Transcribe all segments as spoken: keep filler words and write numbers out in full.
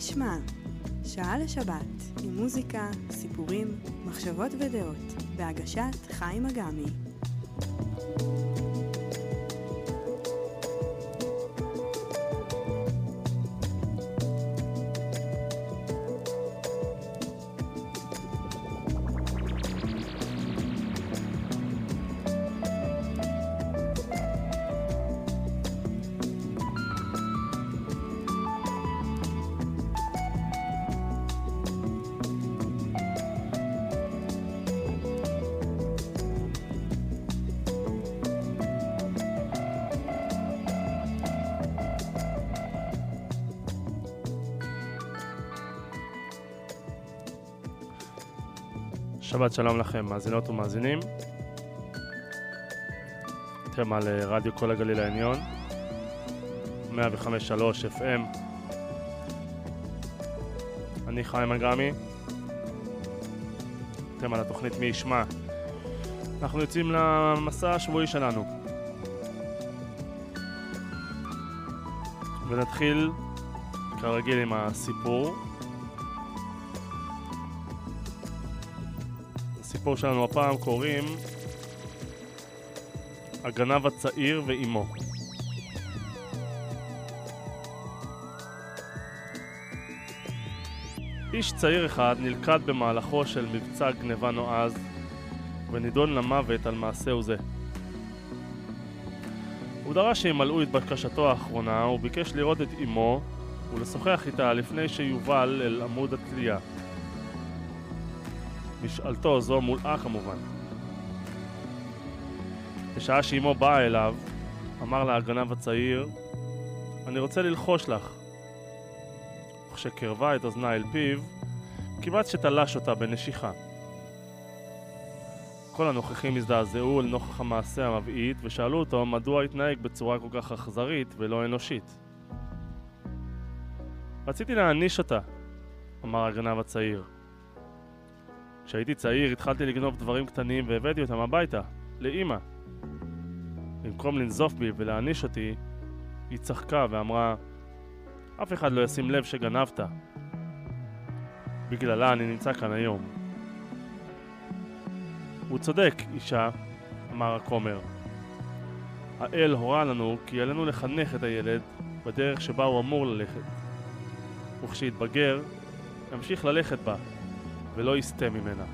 ישמע, שעה לשבת עם מוזיקה, סיפורים, מחשבות ודעות, בהגשת חיים אגמי. שבת שלום לכם, מאזינות ומאזינים. אתם על רדיו קול הגליל העליון, מאה חמש נקודה שלוש אף אם. אני חיים אגמי. אתם על התוכנית מי ישמע. אנחנו יוצאים למסע השבועי שלנו. ונתחיל כרגיל עם הסיפור. הסיפור שלנו הפעם קוראים הגנב הצעיר ואימו. איש צעיר אחד נלכד במהלכו של מבצע גנבה נועז ונידון למוות על מעשהו זה. הוא דרש שימלאו את בקשתו האחרונה וביקש לראות את אימו ולשוחח איתה לפני שיובל אל עמוד התלייה. משאלתו זו מולאה כמובן. בשעה שאימו באה אליו, אמר לה הגנב הצעיר, אני רוצה ללחוש לך. וכשקרבה את אוזנה אל פיו, כמעט שתלש אותה בנשיכה. כל הנוכחים הזדעזעו אל נוכח המעשה המבעית ושאלו אותו מדוע התנהג בצורה כל כך אכזרית ולא אנושית. רציתי להעניש אותה, אמר הגנב הצעיר. כשהייתי צעיר התחלתי לגנוב דברים קטנים והבאתי אותם הביתה, לאמא. במקום לנזוף בי ולהעניש אותי, היא צחקה ואמרה, אף אחד לא ישים לב שגנבת. בגללה אני נמצא כאן היום. הוא צודק, אישה, אמר הכומר. האל הורה לנו כי עלינו לחנך את הילד בדרך שבה הוא אמור ללכת. וכשיתבגר, ימשיך ללכת בה. ולא יסתה ממנה.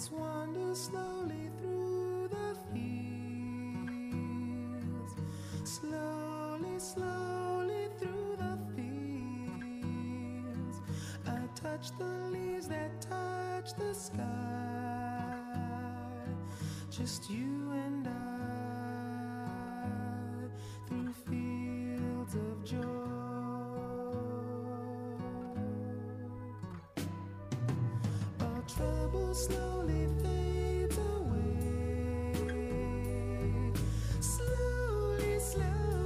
Let's wander slowly through the fields slowly through the fields. I touch the leaves that touch the sky. Just you and I through fields of joy. Our trouble slowly fades away. Slowly, slowly.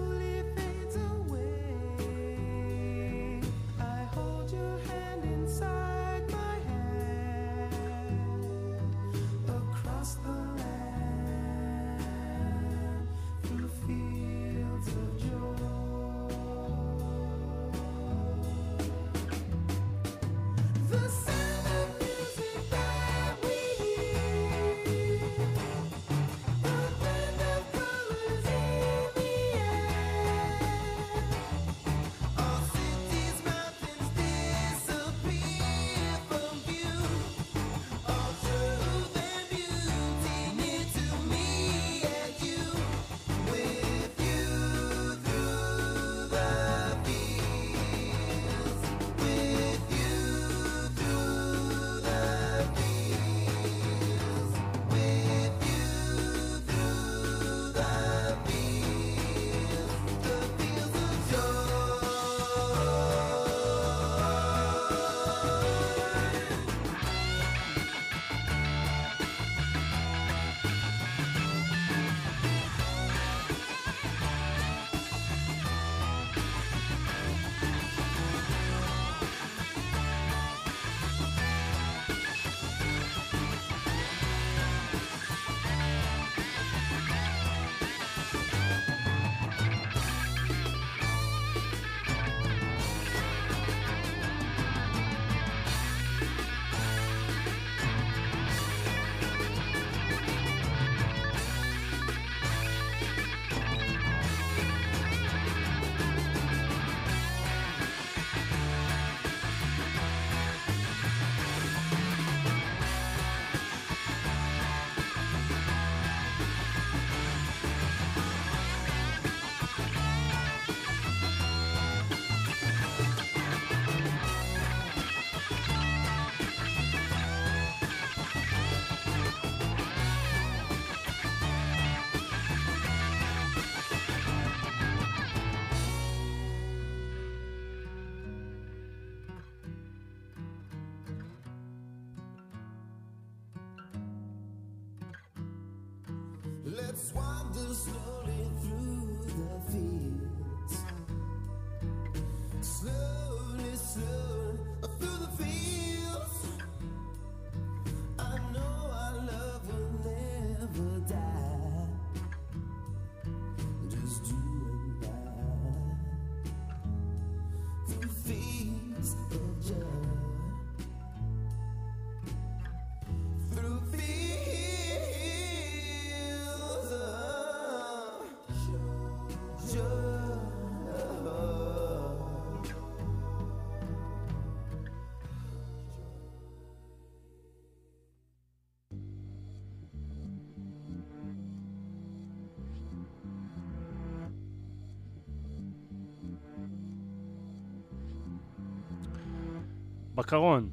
בקרון,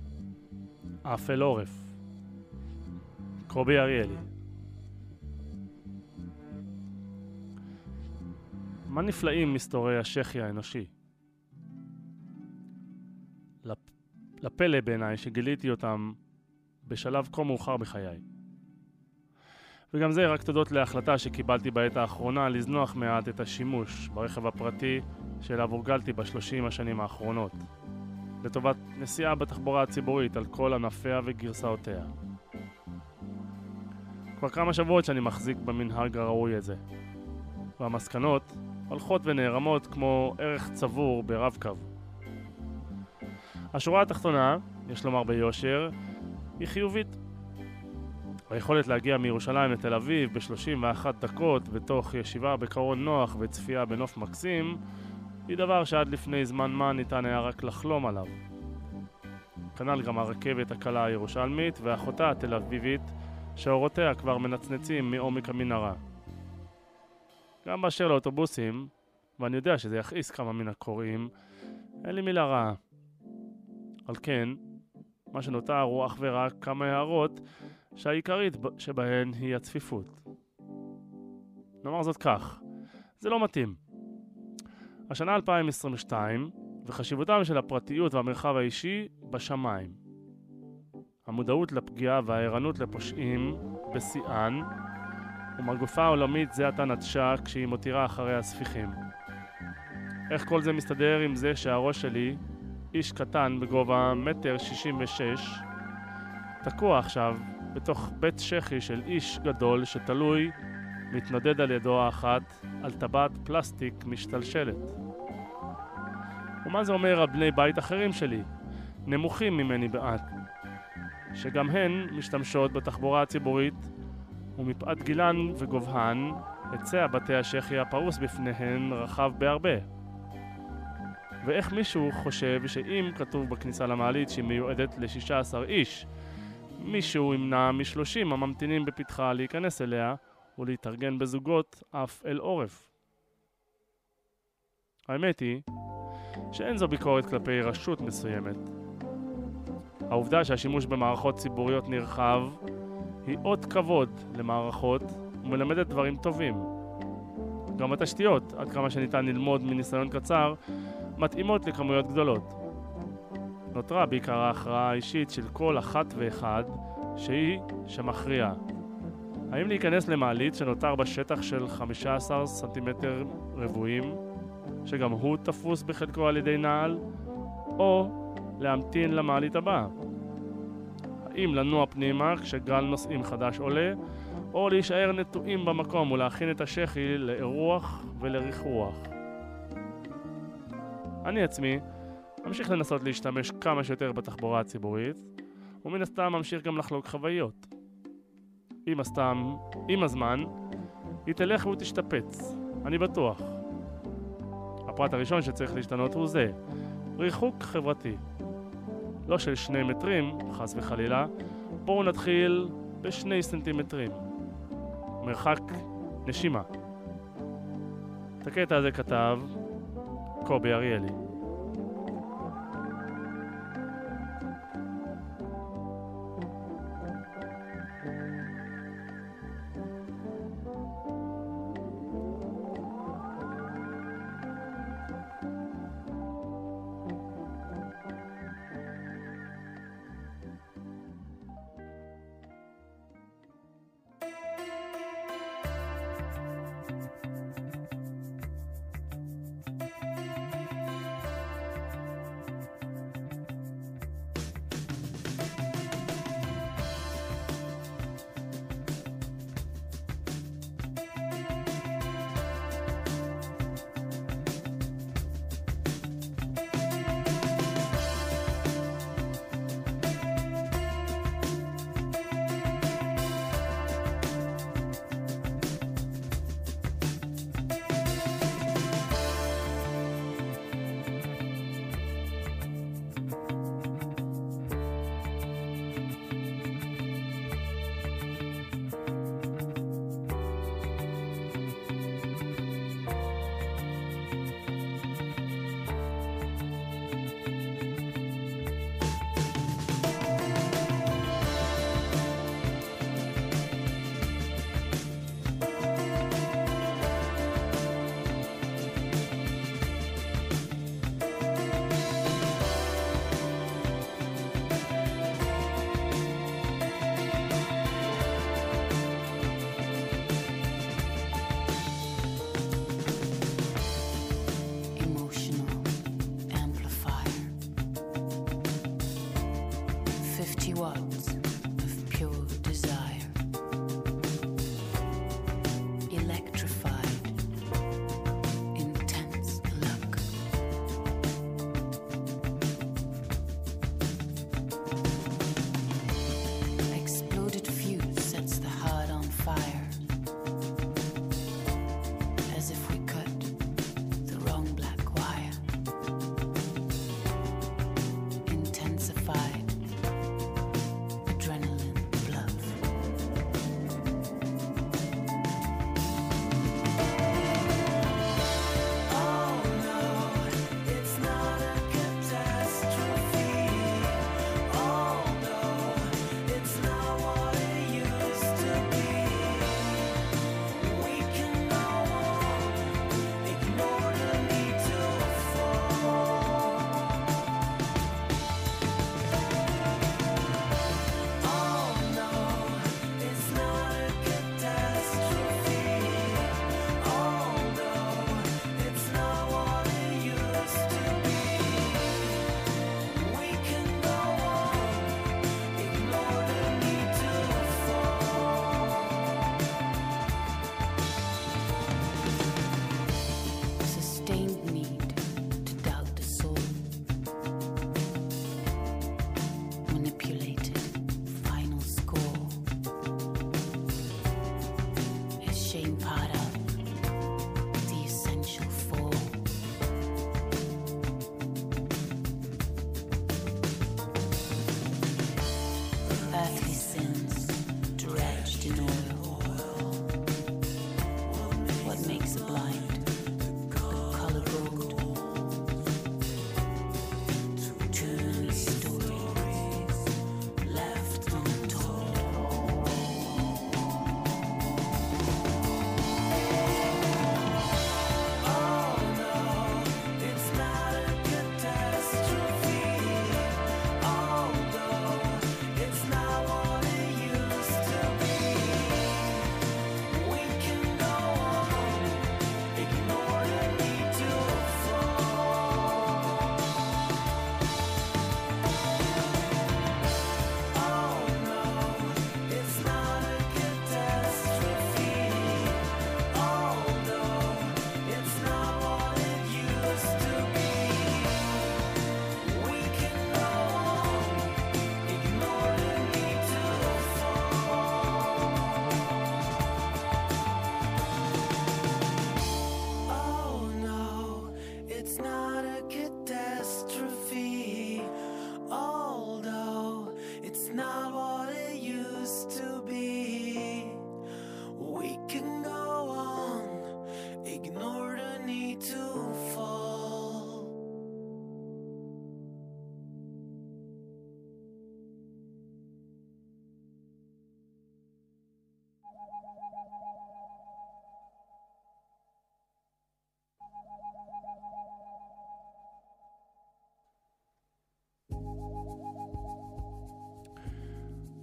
אפל עורף, קובי אריאלי. מה נפלאים מסתורי השכי האנושי? לפלא בעיניי שגיליתי אותם בשלב כה מאוחר בחיי. וגם זה רק תודות להחלטה שקיבלתי בעת האחרונה לזנוח מעט את השימוש ברכב הפרטי שאליו הורגלתי בשלושים השנים האחרונות. לטובת נסיעה בתחבורה הציבורית על כל ענפיה וגרסאותיה. כבר כמה שבועות שאני מחזיק במנהג הראוי הזה, והמסקנות הולכות ונערמות כמו ערך צבור ברב קו. השורה התחתונה, יש לומר ביושר, היא חיובית. היכולת להגיע מירושלים לתל אביב ב-שלושים ואחת דקות ותוך ישיבה בקרון נוח וצפייה בנוף מקסים, היא דבר שעד לפני זמן מה ניתן היה רק לחלום עליו. כנ"ל גם הרכבת הקלה הירושלמית ואחותה התל אביבית שאורותיה כבר מנצנצים מעומק המנהרה. גם באשר לאוטובוסים, ואני יודע שזה יכעיס כמה מן הקוראים, אין לי מילה רעה. על כן, מה שנותר הוא אך ורק כמה הערות שהעיקרית שבהן היא הצפיפות. נאמר זאת כך, זה לא מתאים. השנה אלפיים עשרים ושתיים וחשיבותם של הפרטיות והמרחב האישי בשמיים. המודעות לפגיעה והערנות לפושעים בשיאן, ומרגופה העולמית זה עתה נטשה כשהיא מותירה אחרי הספיחים. איך כל זה מסתדר עם זה שהראש שלי, איש קטן בגובה מטר שישים ושש, תקוע עכשיו בתוך בית שכי של איש גדול שתלוי מתנדד על ידו האחת על טבעת פלסטיק משתלשלת. ומה זה אומר על בני בית אחרים שלי, נמוכים ממני בעד, שגם הן משתמשות בתחבורה הציבורית ומפאת גילן וגובהן הצע בתי השכי הפרוס בפניהן רחב בהרבה. ואיך מישהו חושב שאם כתוב בכניסה למעלית שהיא מיועדת ל-שישה עשר איש, מישהו ימנע מ-שלושים הממתינים בפתחה להיכנס אליה ולהתארגן בזוגות אף אל עורף. האמת היא שאין זו ביקורת כלפי רשות מסוימת. העובדה שהשימוש במערכות ציבוריות נרחב היא עוד כבוד למערכות ומלמדת דברים טובים. גם התשתיות, עד כמה שניתן ללמוד מניסיון קצר, מתאימות לכמויות גדולות. נותרה בעיקר ההכרעה האישית של כל אחת ואחד שהיא שמכריעה. האם להיכנס למעלית שנותר בשטח של חמישה עשר סנטימטר רבועים, שגם הוא תפוס בחלקו על ידי נעל, או להמתין למעלית הבאה? האם לנוע פנימה כשגל נוסעים חדש עולה, או להישאר נטועים במקום ולהכין את השכי לאירוח ולריחוח? אני עצמי ממשיך לנסות להשתמש כמה שיותר בתחבורה הציבורית, ומן הסתם ממשיך גם לחלוק חוויות. עם הסתם, עם הזמן, היא תלך ותשתפץ, אני בטוח. הפרט הראשון שצריך להשתנות הוא זה, ריחוק חברתי. לא של שני מטרים, חס וחלילה, בואו נתחיל בשני סנטימטרים. מרחק נשימה. את הקטע הזה כתב קובי אריאלי.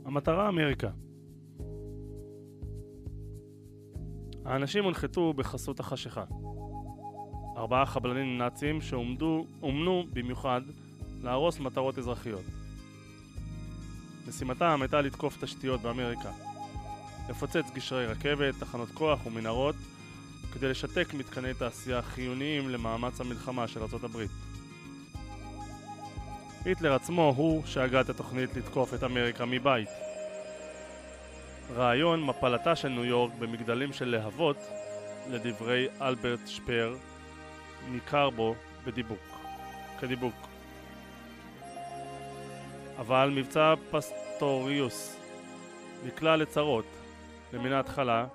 המטרה אמריקה. האנשים הונחתו בחסות החשיכה. ארבעה חבלנים נאצים שאומנו במיוחד להרוס מטרות אזרחיות. משימתם הייתה לתקוף תשתיות באמריקה, לפוצץ גשרי רכבת, תחנות כוח ומנהרות, כדי לשתק מתקני תעשייה חיוניים למאמץ המלחמה של ארצות הברית. היטלר עצמו הוא שהגה את התוכנית לתקוף את אמריקה מבית. רעיון מפלתה של ניו יורק במגדלים של להבות, לדברי אלברט שפר, ניכר בו בדיבוק, כדיבוק. אבל מבצע פסטוריוס נקלע לצרות למן ההתחלה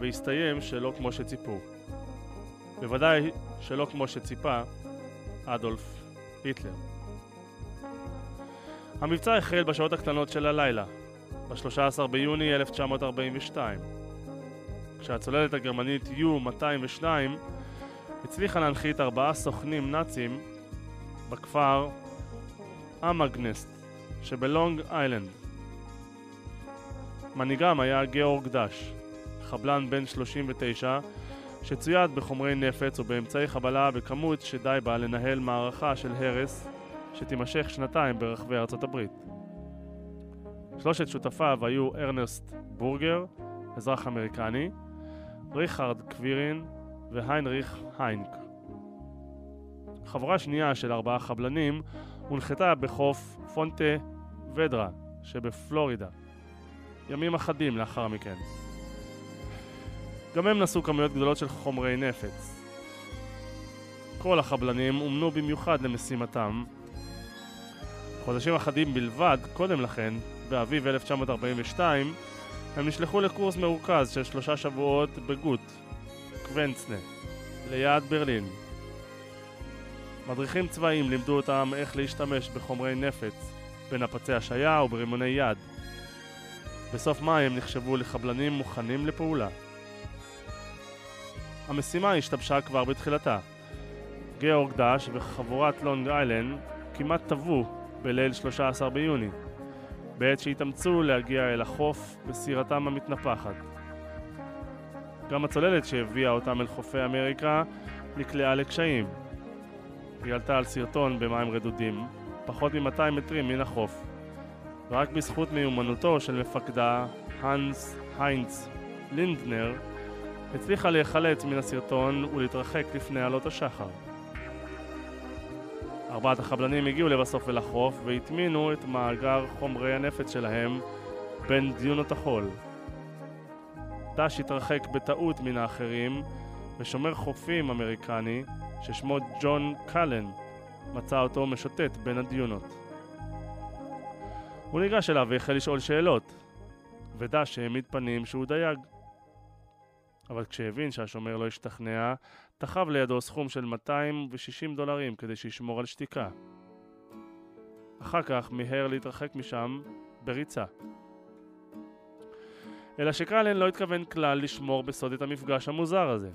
והסתיים שלא כמו שציפו. בוודאי שלא כמו שציפה אדולף היטלר. המבצע החל בשעות הקטנות של הלילה, ב-שלושה עשר ביוני אלף תשע מאות ארבעים ושתיים, כשהצוללת הגרמנית יו מאתיים ושתיים הצליחה להנחית ארבעה סוכנים נאצים בכפר אמגנסט שבלונג איילנד. מנהיגם היה ג'ורג' דאש, חבלן בן שלושים ותשע שצויד בחומרי נפץ ובאמצעי חבלה בכמות שדי בה לנהל מערכה של הרס שתימשך שנתיים ברחבי ארצות הברית. שלושת שותפיו היו ארנסט בורגר, אזרח אמריקני, ריכרד קוירין והיינריך היינק. חברה שנייה של ארבעה חבלנים הונחתה בחוף פונטה ודרה שבפלורידה, ימים אחדים לאחר מכן. גם הם נשאו כמויות גדולות של חומרי נפץ. כל החבלנים אומנו במיוחד למשימתם. חודשים אחדים בלבד, קודם לכן, באביב אלף תשע מאות ארבעים ושתיים, הם נשלחו לקורס מרוכז של שלושה שבועות בגוט, קוונצנה, ליד ברלין. מדריכים צבאיים לימדו אותם איך להשתמש בחומרי נפץ, בנפצי השיה וברימוני יד. בסוף מאי הם נחשבו לחבלנים מוכנים לפעולה. המשימה השתבשה כבר בתחילתה. ג'ורג' דאש וחבורת לונג איילנד כמעט טבעו בליל שלושה עשר ביוני, בעת שהתאמצו להגיע אל החוף בסירתם המתנפחת. גם הצוללת שהביאה אותם אל חופי אמריקה נקלעה לקשיים. היא עלתה על סרטון במים רדודים, פחות מ-מאתיים מטרים מן החוף, ורק בזכות מיומנותו של מפקדה הנס היינץ לינדנר, הצליחה להיחלץ מן הסרטון ולהתרחק לפני עלות השחר. ארבעת החבלנים הגיעו לבסוף אל החוף והטמינו את מאגר חומרי הנפץ שלהם בין דיונות החול. דאש התרחק בטעות מן האחרים, ושומר חופים אמריקני ששמו ג'ון קלן מצא אותו משוטט בין הדיונות. הוא ניגש אליו והחל לשאול שאלות, ודאש העמיד פנים שהוא דייג. אבל כשהבין שהשומר לא השתכנע, תחב לידו סכום של מאתיים ושישים דולרים כדי שישמור על שתיקה. אחר כך מהר להתרחק משם בריצה. אלא שקלן לא התכוון כלל לשמור בסוד את המפגש המוזר הזה.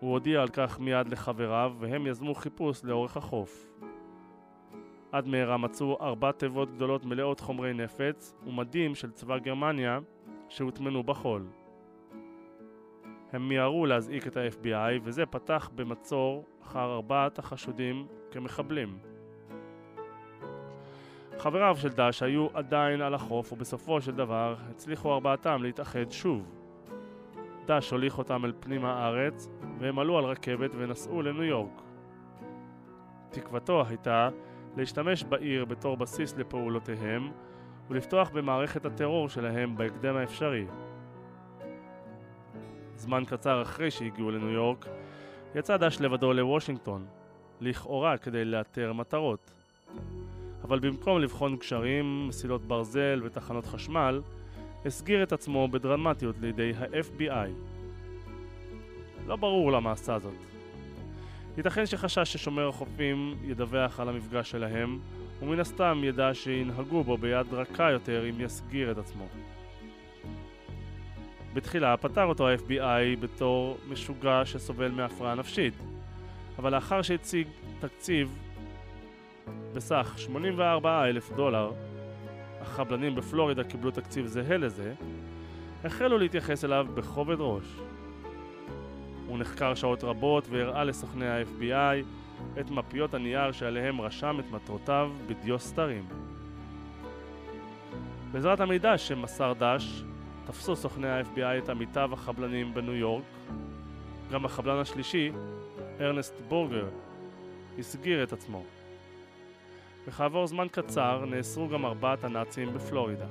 הוא הודיע על כך מיד לחבריו והם יזמו חיפוש לאורך החוף. עד מהרה מצאו ארבע תיבות גדולות מלאות חומרי נפץ ומדים של צבא גרמניה שהוטמנו בחול. הם מיהרו להזעיק את ה-אף בי איי וזה פתח במצור אחר ארבעת החשודים כמחבלים. חבריו של דאש היו עדיין על החוף ובסופו של דבר הצליחו ארבעתם להתאחד שוב. דאש הוליך אותם אל פנים הארץ והם עלו על רכבת ונסעו לניו יורק. תקוותו הייתה להשתמש בעיר בתור בסיס לפעולותיהם ולפתוח במערכת הטרור שלהם בהקדם האפשרי. זמן קצר אחרי שהגיעו לניו יורק, יצא דאש לבדו לוושינגטון, לכאורה כדי לאתר מטרות. אבל במקום לבחון גשרים, מסילות ברזל ותחנות חשמל, הסגיר את עצמו בדרמטיות לידי ה-אף בי איי. לא ברור למה עשה זאת. ייתכן שחשש ששומר החופים ידווח על המפגש שלהם, ומן הסתם ידע שינהגו בו ביד רכה יותר אם יסגיר את עצמו. בתחילה פתר אותו ה-אף בי איי בתור משוגע שסובל מהפרעה נפשית, אבל לאחר שהציג תקציב בסך שמונים וארבעה אלף דולר, החבלנים בפלורידה קיבלו תקציב זהה לזה, החלו להתייחס אליו בכובד ראש. הוא נחקר שעות רבות והראה לסוכני ה-אף בי איי את מפיות הנייר שעליהם רשם את מטרותיו בדיו סתרים. בעזרת המידע שמסר דאש, תפסו סוכני ה-אף בי איי את עמיתיו החבלנים בניו יורק. גם החבלן השלישי, ארנסט בורגר, הסגיר את עצמו. וכעבור זמן קצר נאסרו גם ארבעת הנאצים בפלורידה.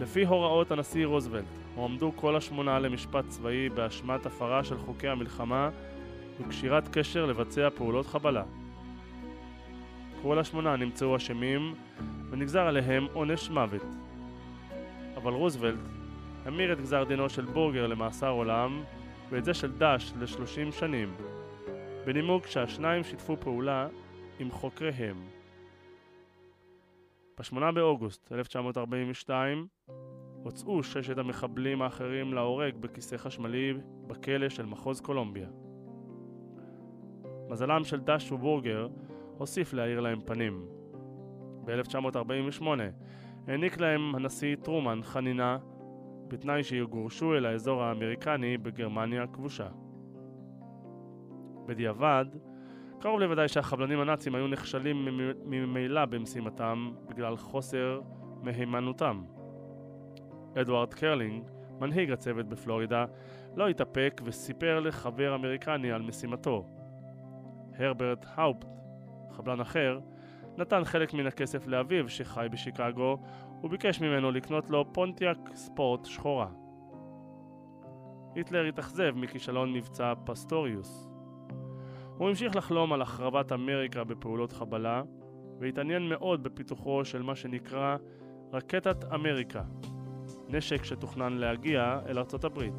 לפי הוראות הנשיא רוזוולט, הועמדו כל השמונה למשפט צבאי באשמת הפרה של חוקי המלחמה וקשירת קשר לבצע פעולות חבלה. כל השמונה נמצאו אשמים ונגזר עליהם עונש מוות. אבל רוזוולט המיר את גזר דינו של בורגר למאסר עולם ואת זה של דאש ל-שלושים שנים, בנימוק שהשניים שיתפו פעולה עם חוקריהם. בשמונה באוגוסט אלף תשע מאות ארבעים ושתיים הוצאו ששת המחבלים האחרים להורג בכיסא חשמלי בכלא של מחוז קולומביה. מזלם של דאש ובורגר הוסיף להאיר להם פנים. ב-אלף תשע מאות ארבעים ושמונה העניק להם הנשיא טרומן חנינה בתנאי שיגורשו אל האזור האמריקני בגרמניה הכבושה. בדיעבד, קרוב לוודאי שהחבלנים הנאצים היו נכשלים ממילא במשימתם בגלל חוסר מהימנותם. אדוארד קרלינג, מנהיג הצוות בפלורידה, לא התאפק וסיפר לחבר אמריקני על משימתו. הרברט האופט, חבלן אחר, נתן חלק מן הכסף לאביו שחי בשיקגו וביקש ממנו לקנות לו פונטיאק ספורט שחורה. היטלר התאכזב מכישלון מבצע פסטוריוס. הוא המשיך לחלום על החרבת אמריקה בפעולות חבלה והתעניין מאוד בפיתוחו של מה שנקרא רקטת אמריקה, נשק שתוכנן להגיע אל ארצות הברית.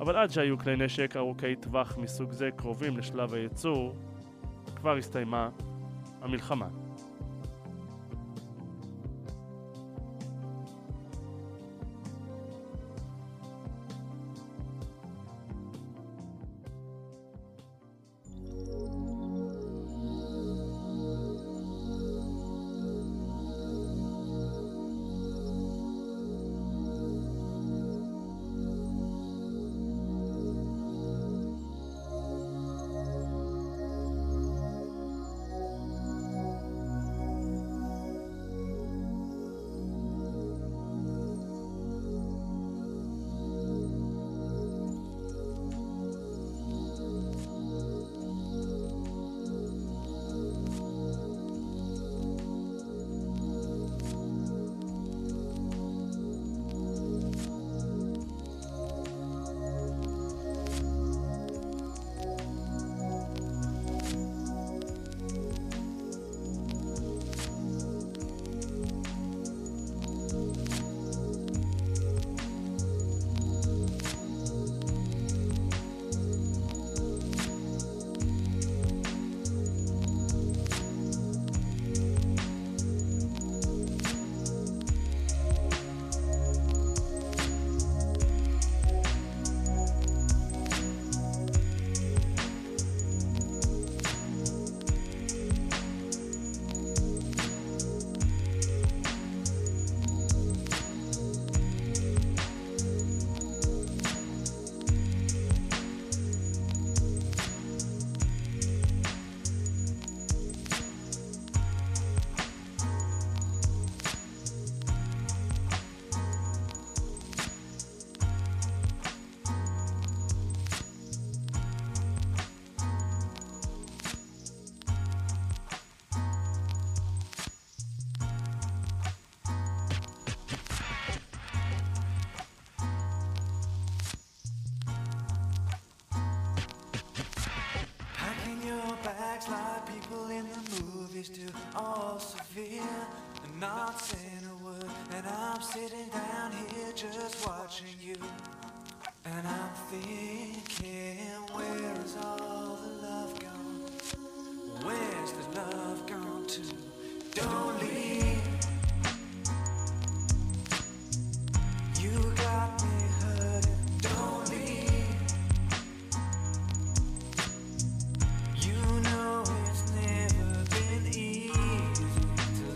אבל עד שהיו כלי נשק ארוכי טווח מסוג זה קרובים לשלב הייצור, כבר הסתיימה המלחמה. Like people in the movies do, all severe and not saying a word. And I'm sitting down here just watching you, and I'm thinking, where is all the love gone? Where's the love gone to? Don't leave. You got me hurting. Don't leave. You know it's never been easy to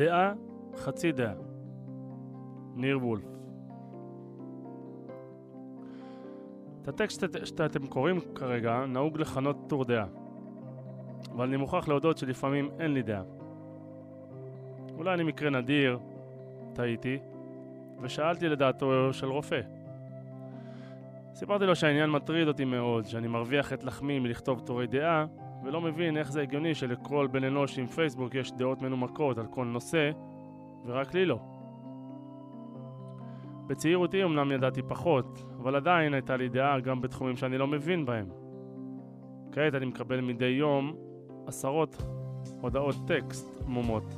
דעה, חצי דעה. ניר בול. את הטקסט שאתם קוראים כרגע נהוג לכנות טור דעה, אבל אני מוכרח להודות שלפעמים אין לי דעה. אולי אני מקרה נדיר, טעיתי, ושאלתי לדעתו של רופא. סיפרתי לו שהעניין מטריד אותי מאוד, שאני מרוויח את לחמי מלכתוב טורי דעה, ולא מבין איך זה הגיוני שלכל בן אנוש עם פייסבוק יש דעות מנומקות על כל נושא, ורק לי לא. בצעירותי אמנם ידעתי פחות, אבל עדיין הייתה לי דעה גם בתחומים שאני לא מבין בהם. כעת אני מקבל מדי יום עשרות הודעות טקסט מומות,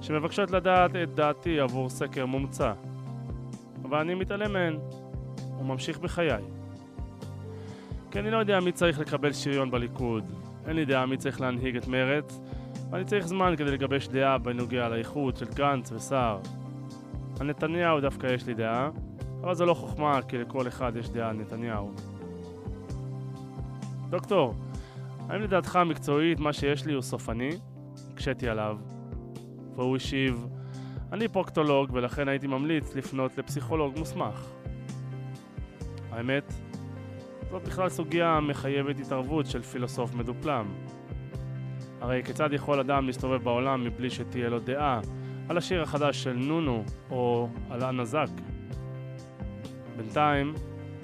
שמבקשות לדעת את דעתי עבור סקר מומצא, אבל אני מתעלם מהן וממשיך בחיי. כי אני לא יודע מי צריך לקבל שריון בליכוד, אין לי דעה מי צריך להנהיג את מרץ, ואני צריך זמן כדי לגבש דעה בנוגע לאיכות של גנץ וסער. על נתניהו דווקא יש לי דעה, אבל זו לא חוכמה, כי לכל אחד יש דעה על נתניהו. דוקטור, האם לדעתך המקצועית מה שיש לי הוא סופני? הקשתי עליו, והוא השיב, אני פרוקטולוג ולכן הייתי ממליץ לפנות לפסיכולוג מוסמך. האמת, זאת בכלל סוגיה מחייבת התערבות של פילוסוף מדופלם. הרי כיצד יכול אדם להסתובב בעולם מבלי שתהיה לו דעה על השיר החדש של נונו או על הנזק? בינתיים,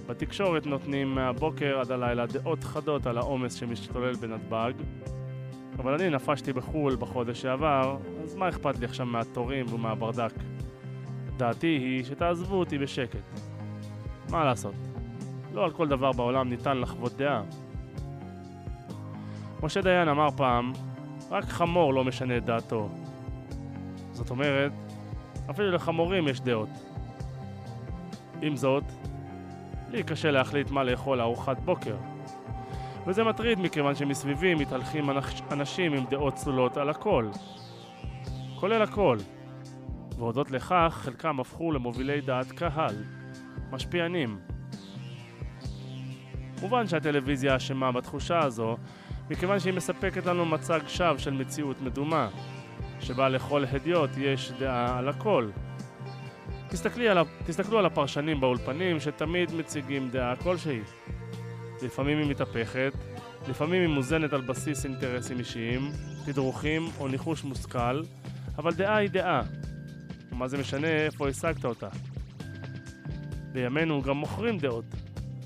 בתקשורת נותנים מהבוקר עד הלילה דעות חדות על העומס שמשתולל בנתב"ג, אבל אני נפשתי בחול בחודש שעבר, אז מה אכפת לי עכשיו מהתורים ומהברדק? דעתי היא שתעזבו אותי בשקט. מה לעשות? לא על כל דבר בעולם ניתן לחוות דעה. משה דיין אמר פעם, רק חמור לא משנה את דעתו. זאת אומרת, אפילו לחמורים יש דעות. עם זאת, לי קשה להחליט מה לאכול לארוחת בוקר. וזה מטריד מכיוון שמסביבי מתהלכים אנשים עם דעות צלולות על הכל. כולל הכל. והודות לכך, חלקם הפכו למובילי דעת קהל. משפיענים. מובן שהטלוויזיה אשמה בתחושה הזו, מכיוון שהיא מספקת לנו מצג שווא של מציאות מדומה, שבה לכל הדיוט יש דעה על הכל. תסתכלו על הפרשנים באולפנים שתמיד מציגים דעה כלשהי. לפעמים היא מתהפכת, לפעמים היא מוזנת על בסיס אינטרסים אישיים, תדרוכים או ניחוש מושכל, אבל דעה היא דעה. ומה זה משנה איפה השגת אותה? בימינו גם מוכרים דעות,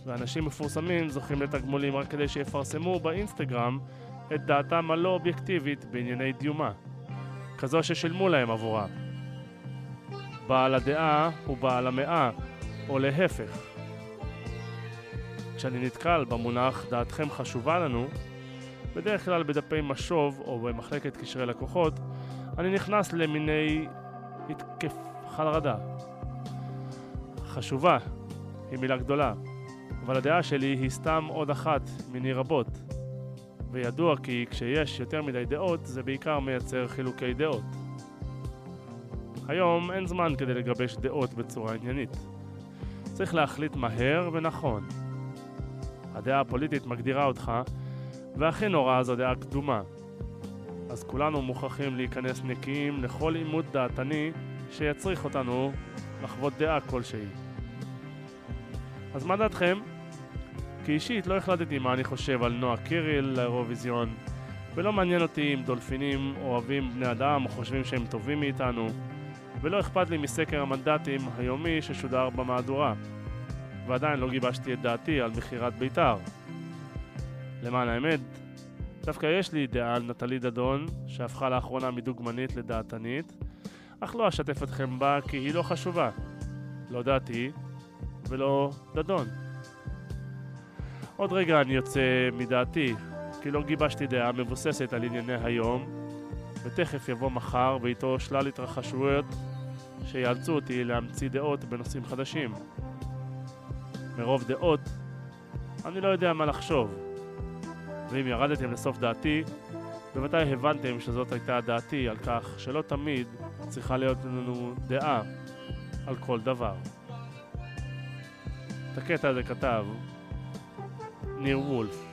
ואנשים מפורסמים זוכים לתגמולים רק כדי שיפרסמו באינסטגרם את דעתם הלא אובייקטיבית בענייני דיומה, כזו ששילמו להם עבורה. בעל הדעה הוא בעל המאה, או להפך. כשאני נתקל במונח דעתכם חשובה לנו, בדרך כלל בדפי משוב או במחלקת קשרי לקוחות, אני נכנס למיני התקף חרדה. חשובה היא מילה גדולה, אבל הדעה שלי היא סתם עוד אחת מיני רבות, וידוע כי כשיש יותר מדי דעות זה בעיקר מייצר חילוקי דעות. היום אין זמן כדי לגבש דעות בצורה עניינית, צריך להחליט מהר ונכון. הדעה הפוליטית מגדירה אותך, והכי נורא זו דעה קדומה, אז כולנו מוכרחים להיכנס נקיים לכל עימות דעתני שיצריך אותנו לחוות דעה כלשהי. אז מה דעתכם? כי אישית לא החלטתי מה אני חושב על נועה קיריל לאירוויזיון, ולא מעניין אותי אם דולפינים אוהבים בני אדם או חושבים שהם טובים מאיתנו, ולא אכפת לי מסקר המנדטים היומי ששודר במהדורה, ועדיין לא גיבשתי את דעתי על מכירת ביתר. למען האמת, דווקא יש לי דעה על נתלי דדון, שהפכה לאחרונה מדוגמנית לדעתנית, אך לא אשתף אתכם בה כי היא לא חשובה, לא דעתי ולא דדון. עוד רגע אני יוצא מדעתי, כי לא גיבשתי דעה מבוססת על ענייני היום, ותכף יבוא מחר ואיתו שלל התרחשויות שיאלצו אותי להמציא דעות בנושאים חדשים. מרוב דעות אני לא יודע מה לחשוב, ואם ירדתם לסוף דעתי, בוודאי הבנתם שזאת הייתה דעתי על כך שלא תמיד צריכה להיות לנו דעה על כל דבר. את הקטע הזה כתב ניר וולף.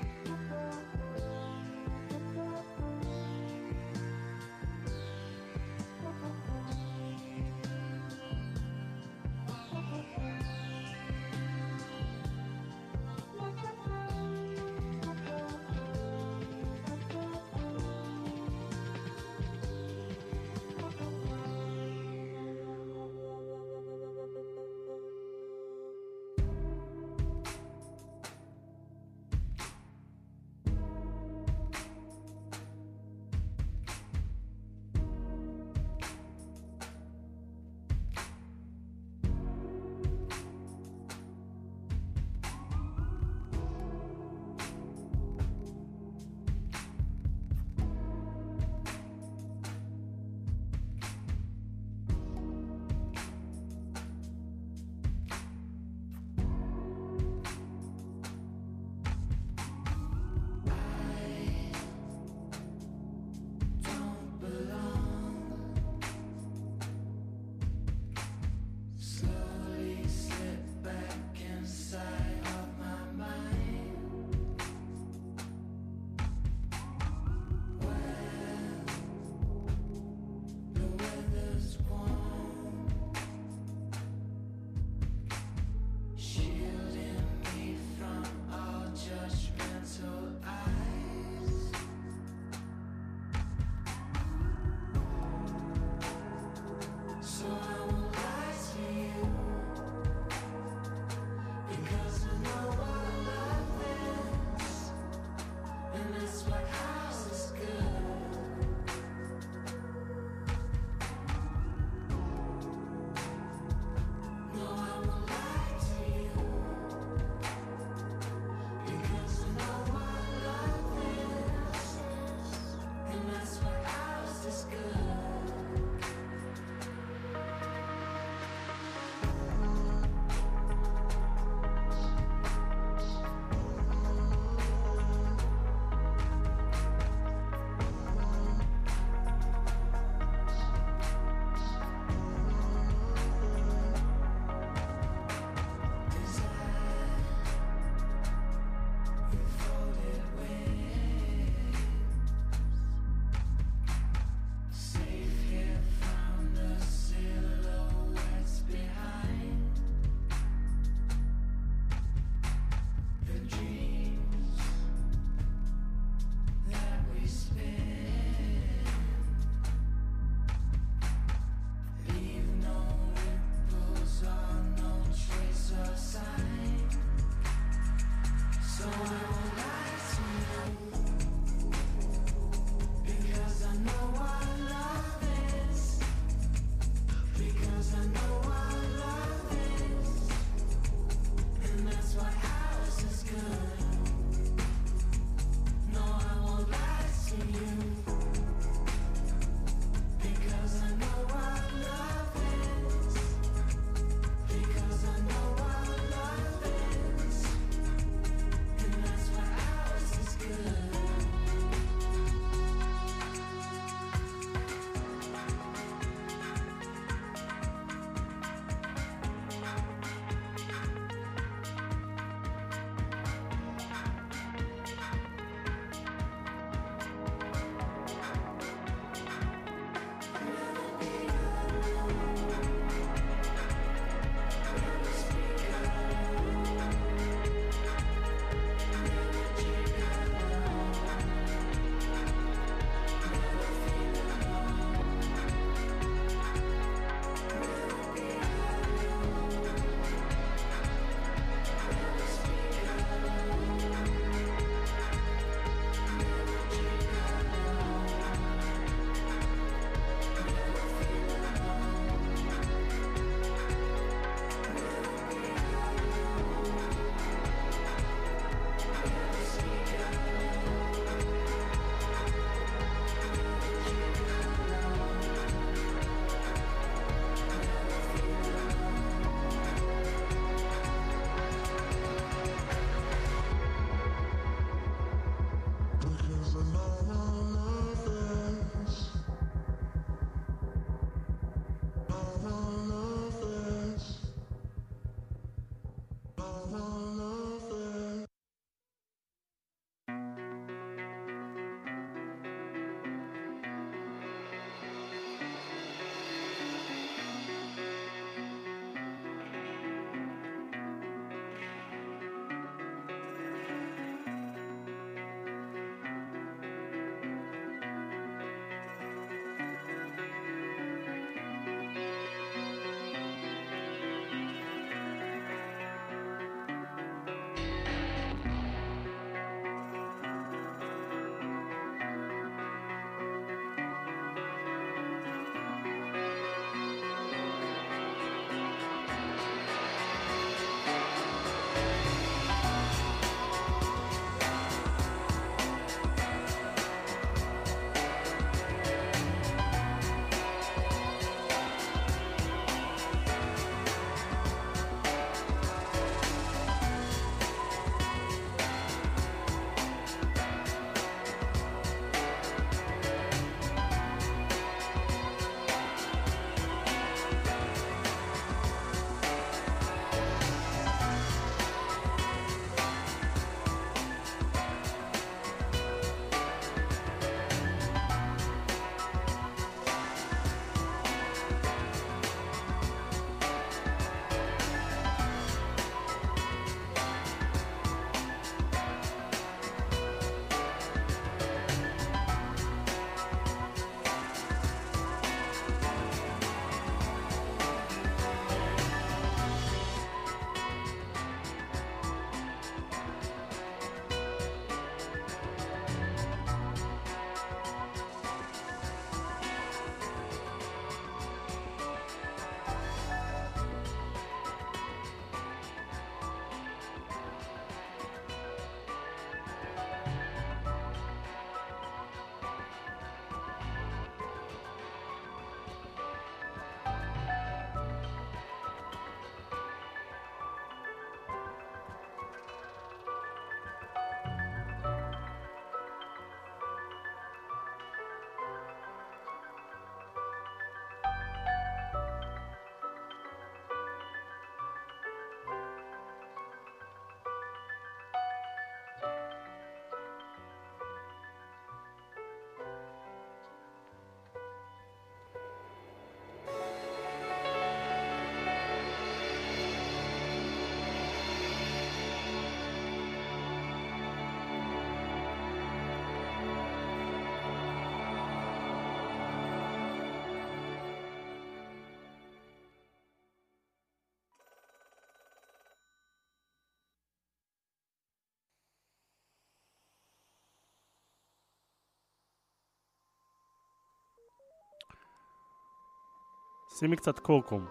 שימי קצת קורקום,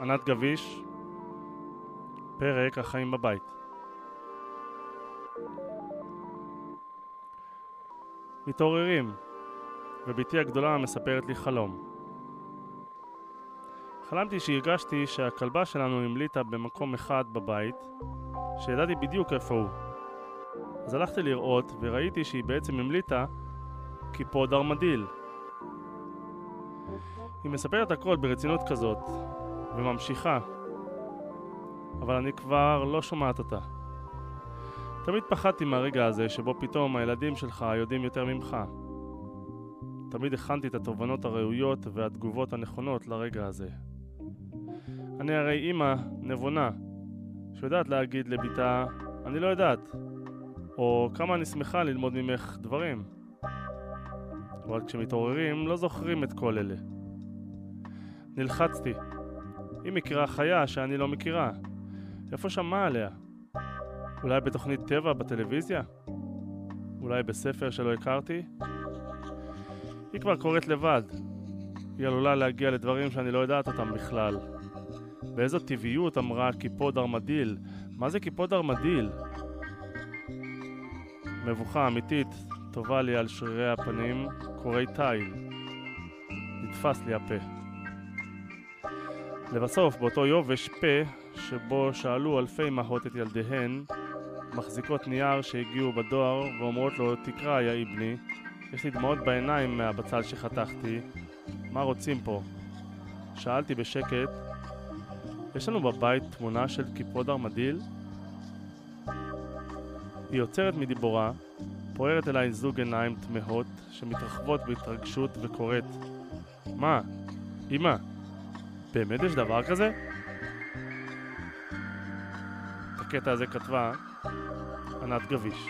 ענת גביש, פרק החיים בבית. מתעוררים, וביתי הגדולה מספרת לי חלום. חלמתי שהרגשתי שהכלבה שלנו המליטה במקום אחד בבית, שידעתי בדיוק איפה הוא. אז הלכתי לראות וראיתי שהיא בעצם המליטה כיפוד ארמדיל. היא מספרת הכל ברצינות כזאת, וממשיכה, אבל אני כבר לא שומעת אותה. תמיד פחדתי מהרגע הזה שבו פתאום הילדים שלך יודעים יותר ממך. תמיד הכנתי את התובנות הראויות והתגובות הנכונות לרגע הזה. אני הרי אמא נבונה, שיודעת להגיד לביתה, אני לא יודעת, או כמה אני שמחה ללמוד ממך דברים. אבל כשמתעוררים לא זוכרים את כל אלה. נלחצתי. היא מכירה חיה שאני לא מכירה. איפה שמע עליה? אולי בתוכנית טבע בטלוויזיה? אולי בספר שלא הכרתי? היא כבר קוראת לבד. היא עלולה להגיע לדברים שאני לא יודעת אותם בכלל. באיזו טבעיות אמרה כיפוד ארמדיל. מה זה כיפוד ארמדיל? מבוכה אמיתית טובה לי על שרירי הפנים, קורי תיל. נתפס לי הפה. לבסוף, באותו יובש פה שבו שאלו אלפי מהות את ילדיהן, מחזיקות נייר שהגיעו בדואר ואומרות לו, תקרא יא אבני, יש לי דמעות בעיניים מהבצל שחתכתי, מה רוצים פה? שאלתי בשקט, יש לנו בבית תמונה של כיפוד ארמדיל? היא יוצרת מדיבורה, פוערת אליי זוג עיניים תמהות שמתרחבות בהתרגשות וקוראת, מה? אמא? באמת יש דבר כזה? את הקטע הזה כתבה ענת גביש.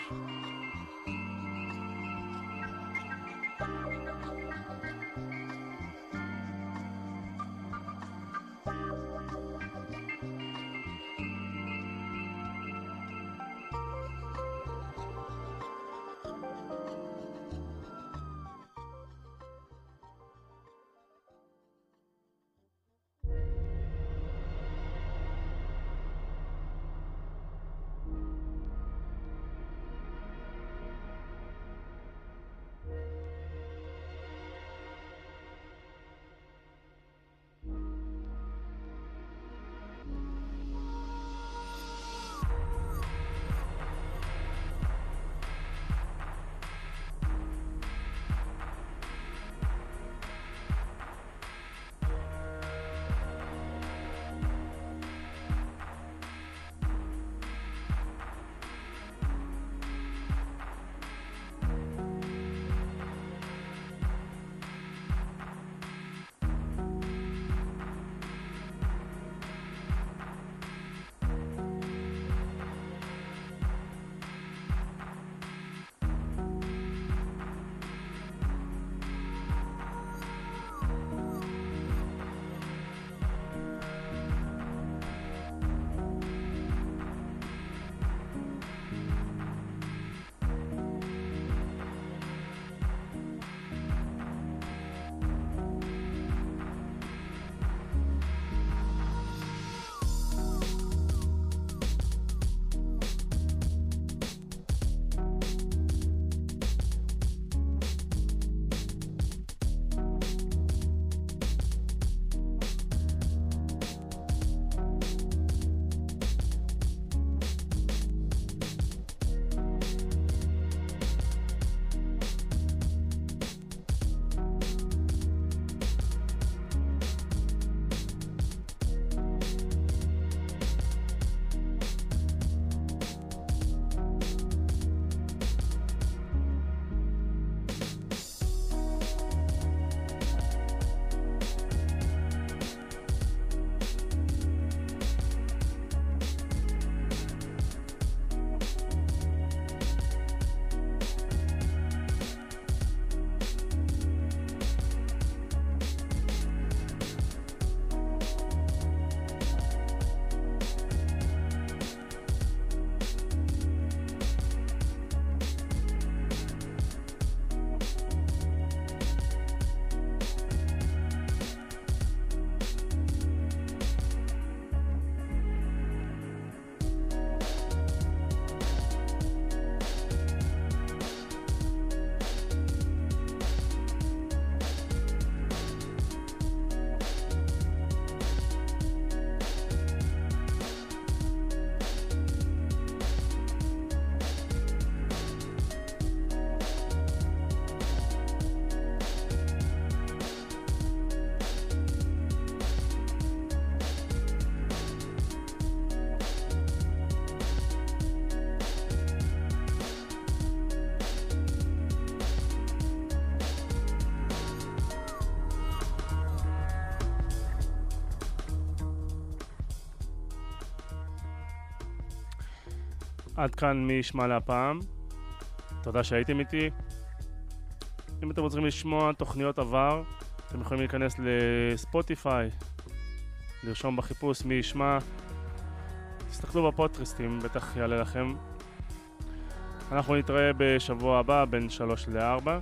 עד כאן מי ישמע להפעם. תודה שהייתם איתי. אם אתם רוצים לשמוע תוכניות עבר, אתם יכולים להיכנס לספוטיפיי, לרשום בחיפוש מי ישמע, תסתכלו בפודקאסטים, בטח יעלה לכם. אנחנו נתראה בשבוע הבא בין שלוש לארבע.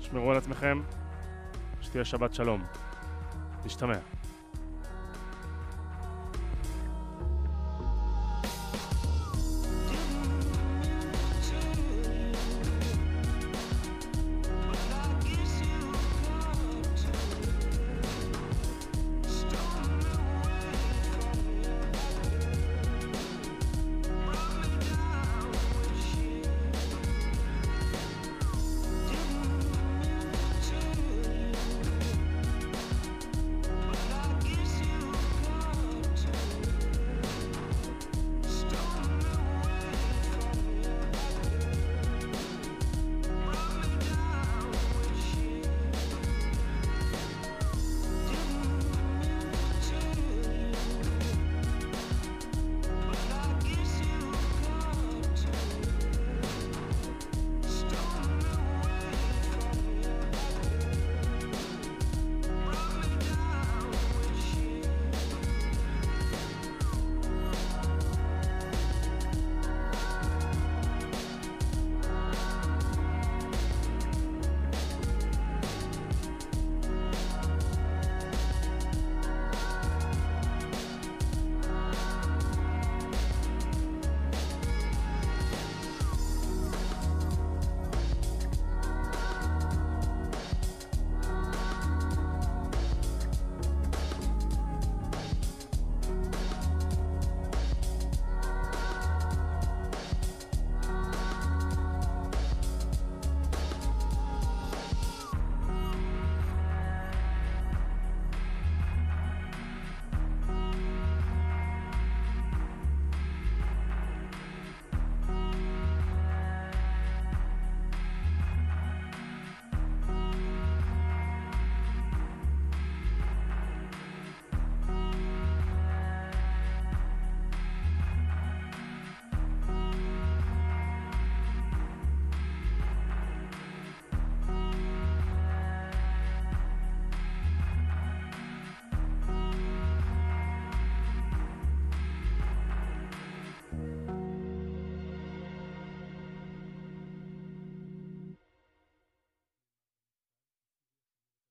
שמרו על עצמכם, שתהיה שבת שלום. נשתמע.